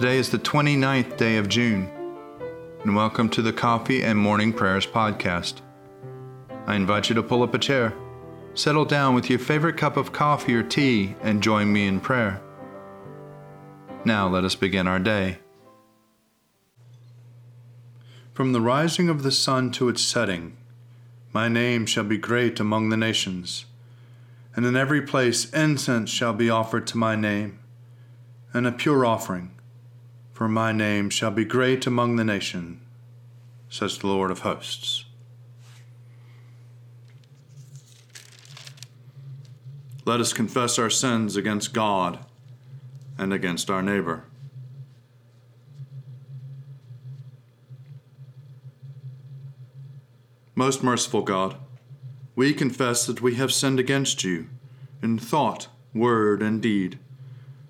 Today is the 29th day of June, and welcome to the Coffee and Morning Prayers podcast. I invite you to pull up a chair, settle down with your favorite cup of coffee or tea, and join me in prayer. Now let us begin our day. From the rising of the sun to its setting, my name shall be great among the nations, and in every place incense shall be offered to my name, and a pure offering. For my name shall be great among the nation, says the Lord of hosts. Let us confess our sins against God and against our neighbor. Most merciful God, we confess that we have sinned against you in thought, word, and deed,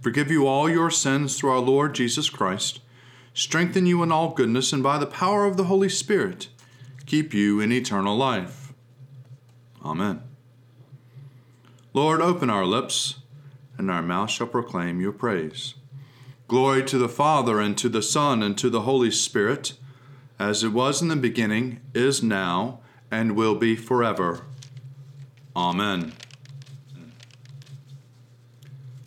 forgive you all your sins through our Lord Jesus Christ, strengthen you in all goodness, and by the power of the Holy Spirit, keep you in eternal life. Amen. Lord, open our lips, and our mouth shall proclaim your praise. Glory to the Father, and to the Son, and to the Holy Spirit, as it was in the beginning, is now, and will be forever. Amen.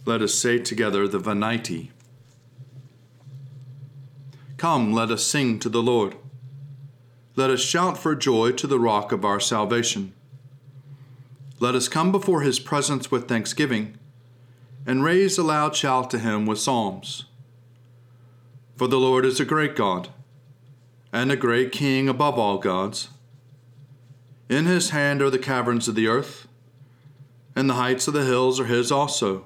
Let us say together the Venite. Come, let us sing to the Lord. Let us shout for joy to the rock of our salvation. Let us come before his presence with thanksgiving, and raise a loud shout to him with psalms. For the Lord is a great God, and a great King above all gods. In his hand are the caverns of the earth, and the heights of the hills are his also.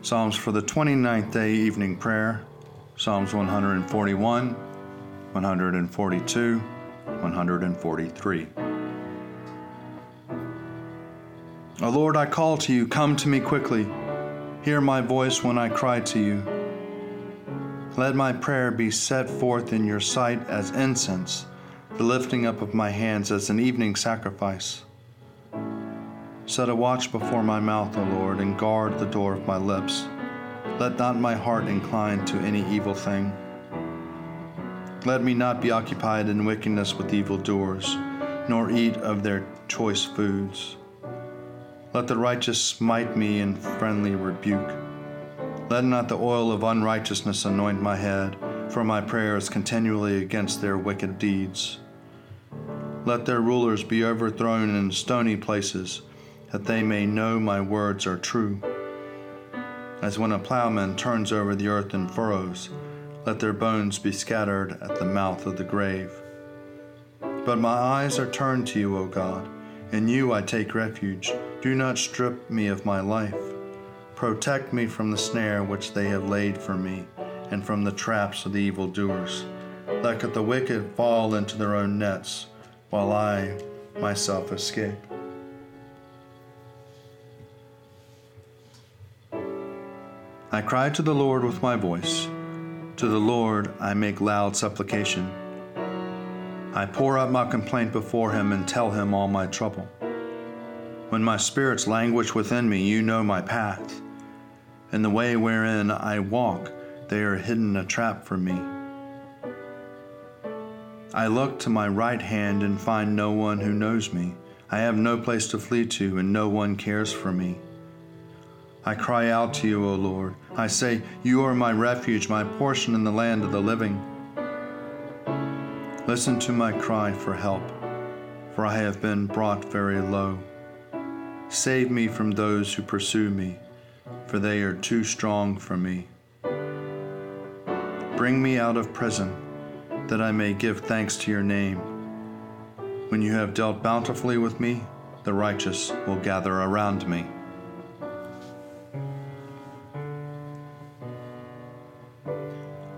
Psalms for the 29th day evening prayer, Psalms 141, 142, 143. O Lord, I call to you, come to me quickly. Hear my voice when I cry to you. Let my prayer be set forth in your sight as incense, the lifting up of my hands as an evening sacrifice. Set a watch before my mouth, O Lord, and guard the door of my lips. Let not my heart incline to any evil thing. Let me not be occupied in wickedness with evildoers, nor eat of their choice foods. Let the righteous smite me in friendly rebuke. Let not the oil of unrighteousness anoint my head, for my prayer is continually against their wicked deeds. Let their rulers be overthrown in stony places, that they may know my words are true. As when a plowman turns over the earth in furrows, let their bones be scattered at the mouth of the grave. But my eyes are turned to you, O God. In you I take refuge. Do not strip me of my life. Protect me from the snare which they have laid for me, and from the traps of the evildoers. Let the wicked fall into their own nets, while I myself escape. I cry to the Lord with my voice. To the Lord I make loud supplication. I pour out my complaint before him and tell him all my trouble. When my spirits languish within me, you know my path. In the way wherein I walk, they are hidden a trap for me. I look to my right hand and find no one who knows me. I have no place to flee to, and no one cares for me. I cry out to you, O Lord. I say, you are my refuge, my portion in the land of the living. Listen to my cry for help, for I have been brought very low. Save me from those who pursue me, for they are too strong for me. Bring me out of prison, that I may give thanks to your name. When you have dealt bountifully with me, the righteous will gather around me.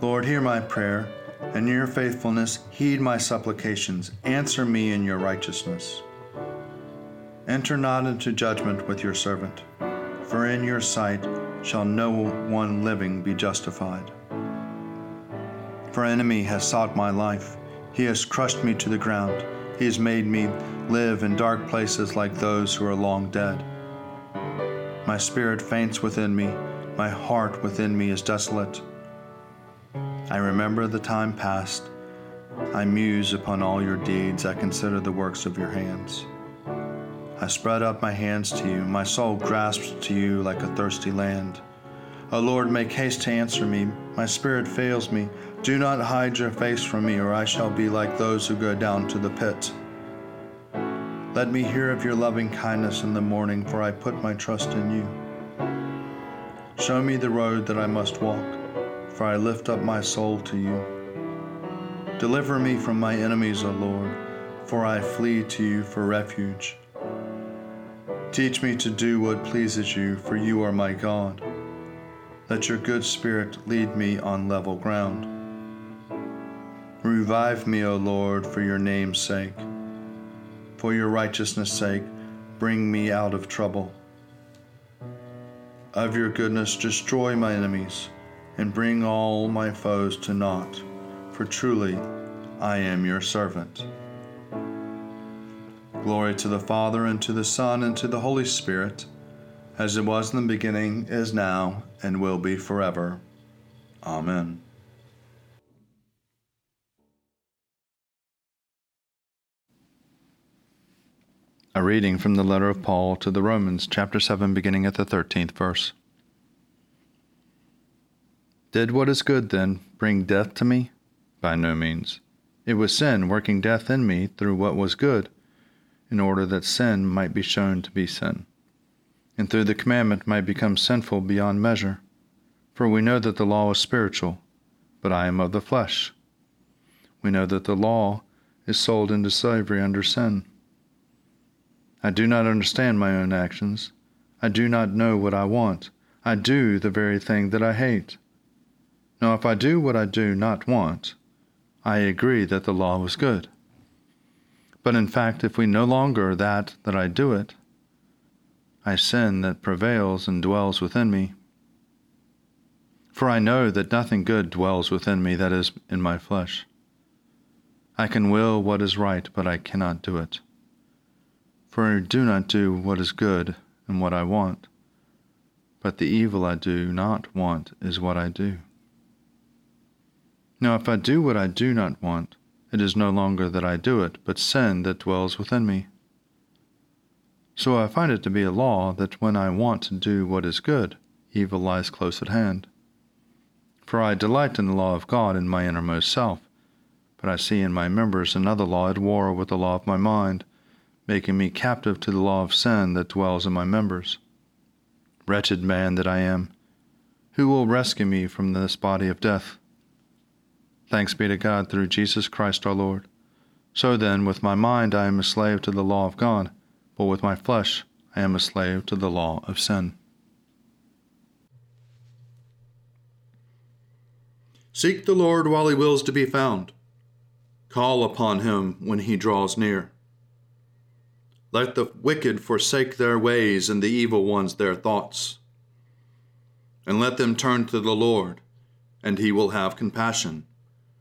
Lord, hear my prayer, and in your faithfulness heed my supplications. Answer me in your righteousness. Enter not into judgment with your servant, for in your sight shall no one living be justified. For an enemy has sought my life. He has crushed me to the ground. He has made me live in dark places like those who are long dead. My spirit faints within me. My heart within me is desolate. I remember the time past. I muse upon all your deeds. I consider the works of your hands. I spread up my hands to you. My soul grasps to you like a thirsty land. O Lord, make haste to answer me. My spirit fails me. Do not hide your face from me, or I shall be like those who go down to the pit. Let me hear of your loving kindness in the morning, for I put my trust in you. Show me the road that I must walk, for I lift up my soul to you. Deliver me from my enemies, O Lord, for I flee to you for refuge. Teach me to do what pleases you, for you are my God. Let your good spirit lead me on level ground. Revive me, O Lord, for your name's sake. For your righteousness' sake, bring me out of trouble. Of your goodness, destroy my enemies, and bring all my foes to naught, for truly I am your servant. Glory to the Father, and to the Son, and to the Holy Spirit, as it was in the beginning, is now, and will be forever. Amen. A reading from the letter of Paul to the Romans, chapter 7, beginning at the 13th verse. Did what is good, then, bring death to me? By no means. It was sin working death in me through what was good, in order that sin might be shown to be sin, and through the commandment might become sinful beyond measure. For we know that the law is spiritual, but I am of the flesh. We know that the law is sold into slavery under sin. I do not understand my own actions. I do not know what I want. I do the very thing that I hate. Now if I do what I do not want, I agree that the law was good. But in fact, if we no longer that I do it, I sin that prevails and dwells within me. For I know that nothing good dwells within me, that is, in my flesh. I can will what is right, but I cannot do it. For I do not do what is good and what I want, but the evil I do not want is what I do. Now if I do what I do not want, it is no longer that I do it, but sin that dwells within me. So I find it to be a law that when I want to do what is good, evil lies close at hand. For I delight in the law of God in my innermost self, but I see in my members another law at war with the law of my mind, making me captive to the law of sin that dwells in my members. Wretched man that I am, who will rescue me from this body of death? Thanks be to God through Jesus Christ our Lord. So then, with my mind I am a slave to the law of God, but with my flesh I am a slave to the law of sin. Seek the Lord while he wills to be found. Call upon him when he draws near. Let the wicked forsake their ways and the evil ones their thoughts. And let them turn to the Lord, and he will have compassion,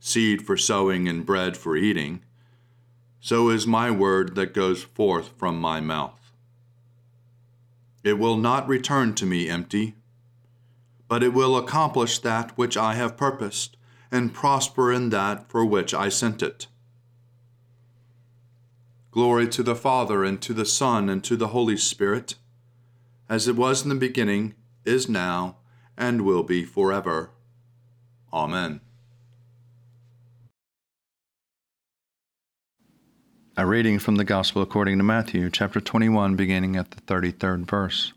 seed for sowing and bread for eating, so is my word that goes forth from my mouth. It will not return to me empty, but it will accomplish that which I have purposed, and prosper in that for which I sent it. Glory to the Father, and to the Son, and to the Holy Spirit, as it was in the beginning, is now, and will be forever. Amen. A reading from the Gospel according to Matthew, chapter 21, beginning at the 33rd verse.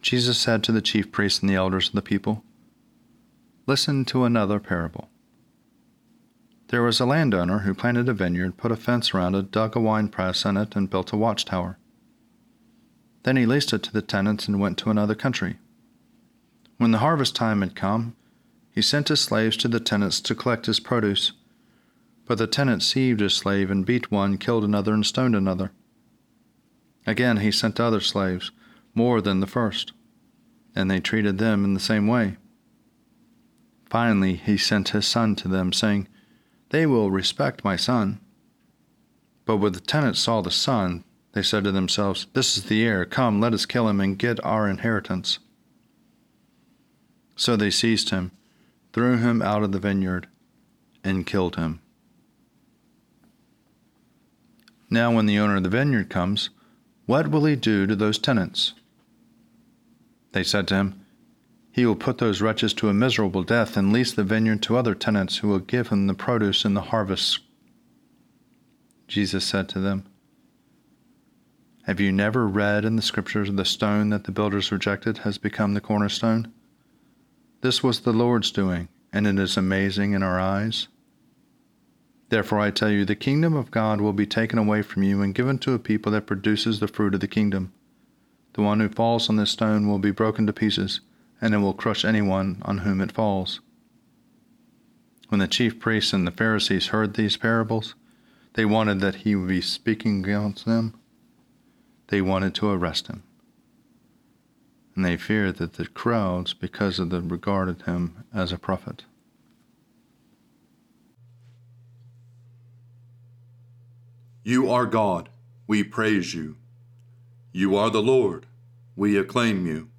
Jesus said to the chief priests and the elders of the people, "Listen to another parable. There was a landowner who planted a vineyard, put a fence around it, dug a wine press in it, and built a watchtower. Then he leased it to the tenants and went to another country. When the harvest time had come, he sent his slaves to the tenants to collect his produce. But the tenant seized his slave and beat one, killed another, and stoned another. Again he sent other slaves, more than the first, and they treated them in the same way. Finally he sent his son to them, saying, 'They will respect my son.' But when the tenants saw the son, they said to themselves, 'This is the heir. Come, let us kill him and get our inheritance.' So they seized him, threw him out of the vineyard, and killed him. Now when the owner of the vineyard comes, what will he do to those tenants?" They said to him, "He will put those wretches to a miserable death and lease the vineyard to other tenants who will give him the produce in the harvest." Jesus said to them, "Have you never read in the Scriptures, 'The stone that the builders rejected has become the cornerstone'? This was the Lord's doing, and it is amazing in our eyes. Therefore I tell you, the kingdom of God will be taken away from you and given to a people that produces the fruit of the kingdom. The one who falls on this stone will be broken to pieces, and it will crush anyone on whom it falls." When the chief priests and the Pharisees heard these parables, they wanted that he would be speaking against them. They wanted to arrest him. And they feared that the crowds, because of them, regarded him as a prophet. You are God, we praise you. You are the Lord, we acclaim you.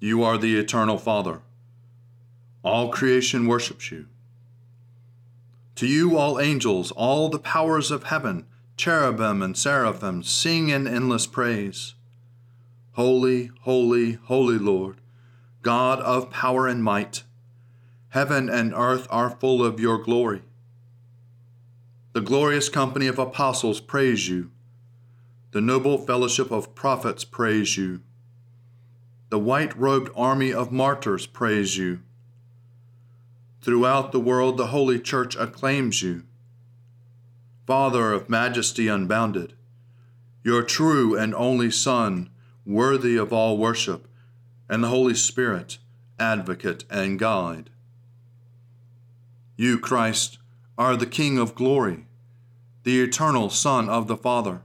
You are the eternal Father. All creation worships you. To you all angels, all the powers of heaven, cherubim and seraphim, sing in endless praise. Holy, holy, holy Lord, God of power and might. Heaven and earth are full of your glory. The glorious company of apostles praise you. The noble fellowship of prophets praise you. The white-robed army of martyrs praise you. Throughout the world, the Holy Church acclaims you. Father of majesty unbounded, your true and only Son, worthy of all worship, and the Holy Spirit, advocate and guide. You, Christ, are the King of glory, the eternal Son of the Father.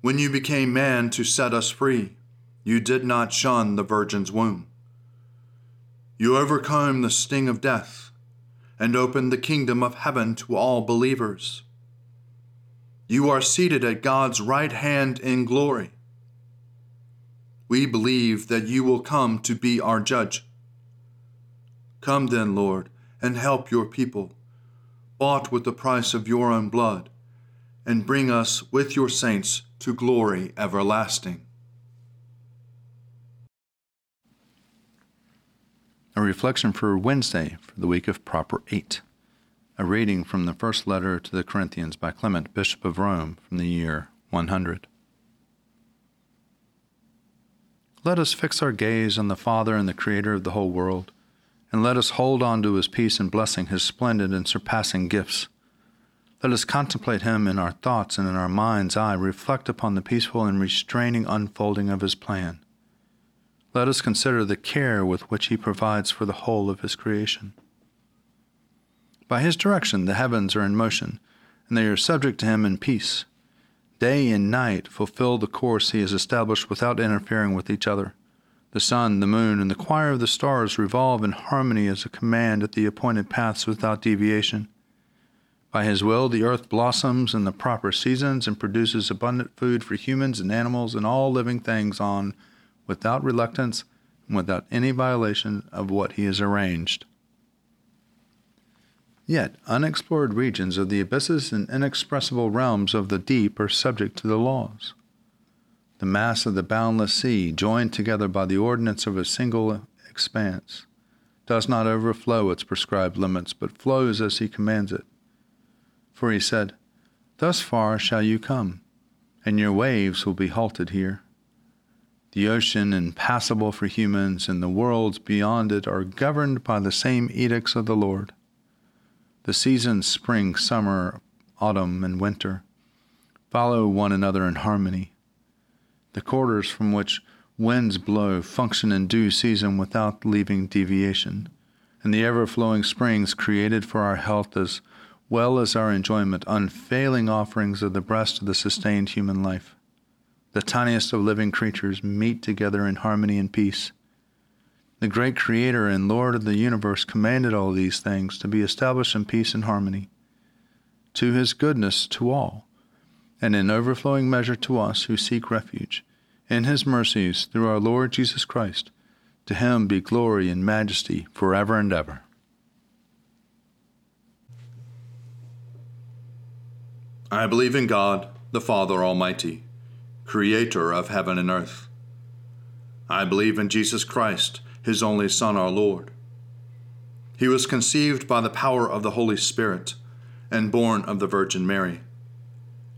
When you became man to set us free, you did not shun the Virgin's womb. You overcame the sting of death and opened the kingdom of heaven to all believers. You are seated at God's right hand in glory. We believe that you will come to be our judge. Come then, Lord, and help your people, bought with the price of your own blood, and bring us with your saints to glory everlasting. A reflection for Wednesday for the week of Proper 8. A reading from the first letter to the Corinthians by Clement, Bishop of Rome, from the year 100. Let us fix our gaze on the Father and the Creator of the whole world, and let us hold on to his peace and blessing, his splendid and surpassing gifts. Let us contemplate him in our thoughts and in our mind's eye, reflect upon the peaceful and restraining unfolding of his plan. Let us consider the care with which he provides for the whole of his creation. By his direction, the heavens are in motion, and they are subject to him in peace. Day and night fulfill the course he has established without interfering with each other. The sun, the moon, and the choir of the stars revolve in harmony as a command at the appointed paths without deviation. By his will, the earth blossoms in the proper seasons and produces abundant food for humans and animals and all living things on without reluctance and without any violation of what he has arranged. Yet unexplored regions of the abysses and inexpressible realms of the deep are subject to the laws. The mass of the boundless sea, joined together by the ordinance of a single expanse, does not overflow its prescribed limits, but flows as he commands it. For he said, "Thus far shall you come, and your waves will be halted here." The ocean, impassable for humans, and the worlds beyond it are governed by the same edicts of the Lord. The seasons, spring, summer, autumn, and winter, follow one another in harmony. The quarters from which winds blow function in due season without leaving deviation, and the ever-flowing springs created for our health as well as our enjoyment, unfailing offerings of the breast of the sustained human life. The tiniest of living creatures meet together in harmony and peace. The great Creator and Lord of the universe commanded all these things to be established in peace and harmony, to his goodness to all, and in overflowing measure to us who seek refuge, in his mercies through our Lord Jesus Christ. To him be glory and majesty forever and ever. I believe in God, the Father Almighty, Creator of heaven and earth. I believe in Jesus Christ, his only Son, our Lord. He was conceived by the power of the Holy Spirit and born of the Virgin Mary,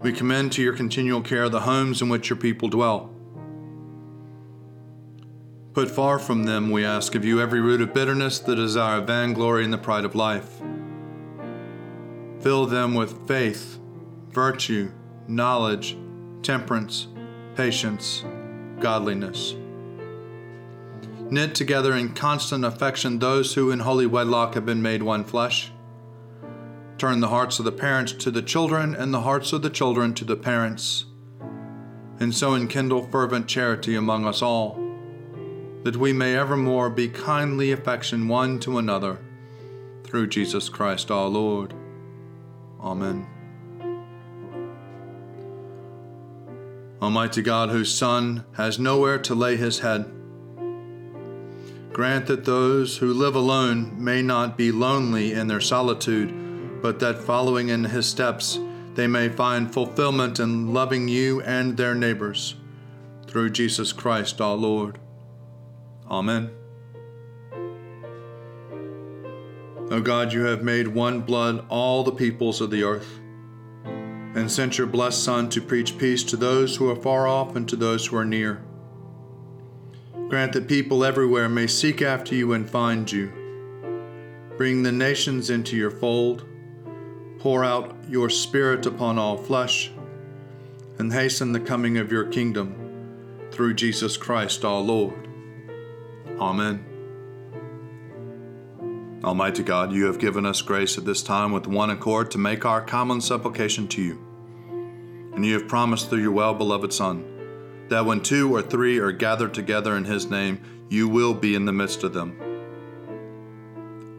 we commend to your continual care the homes in which your people dwell. Put far from them, we ask of you, every root of bitterness, the desire of vainglory, and the pride of life. Fill them with faith, virtue, knowledge, temperance, patience, godliness. Knit together in constant affection those who in holy wedlock have been made one flesh. Turn the hearts of the parents to the children, and the hearts of the children to the parents, and so enkindle fervent charity among us all, that we may evermore be kindly affection one to another, through Jesus Christ our Lord. Amen. Almighty God, whose Son has nowhere to lay his head, grant that those who live alone may not be lonely in their solitude, but that following in his steps, they may find fulfillment in loving you and their neighbors. Through Jesus Christ, our Lord. Amen. O God, you have made one blood all the peoples of the earth, and sent your blessed Son to preach peace to those who are far off and to those who are near. Grant that people everywhere may seek after you and find you. Bring the nations into your fold. Pour out your Spirit upon all flesh, and hasten the coming of your kingdom, through Jesus Christ our Lord. Amen. Almighty God, you have given us grace at this time with one accord to make our common supplication to you. And you have promised through your well-beloved Son, that when two or three are gathered together in his name, you will be in the midst of them.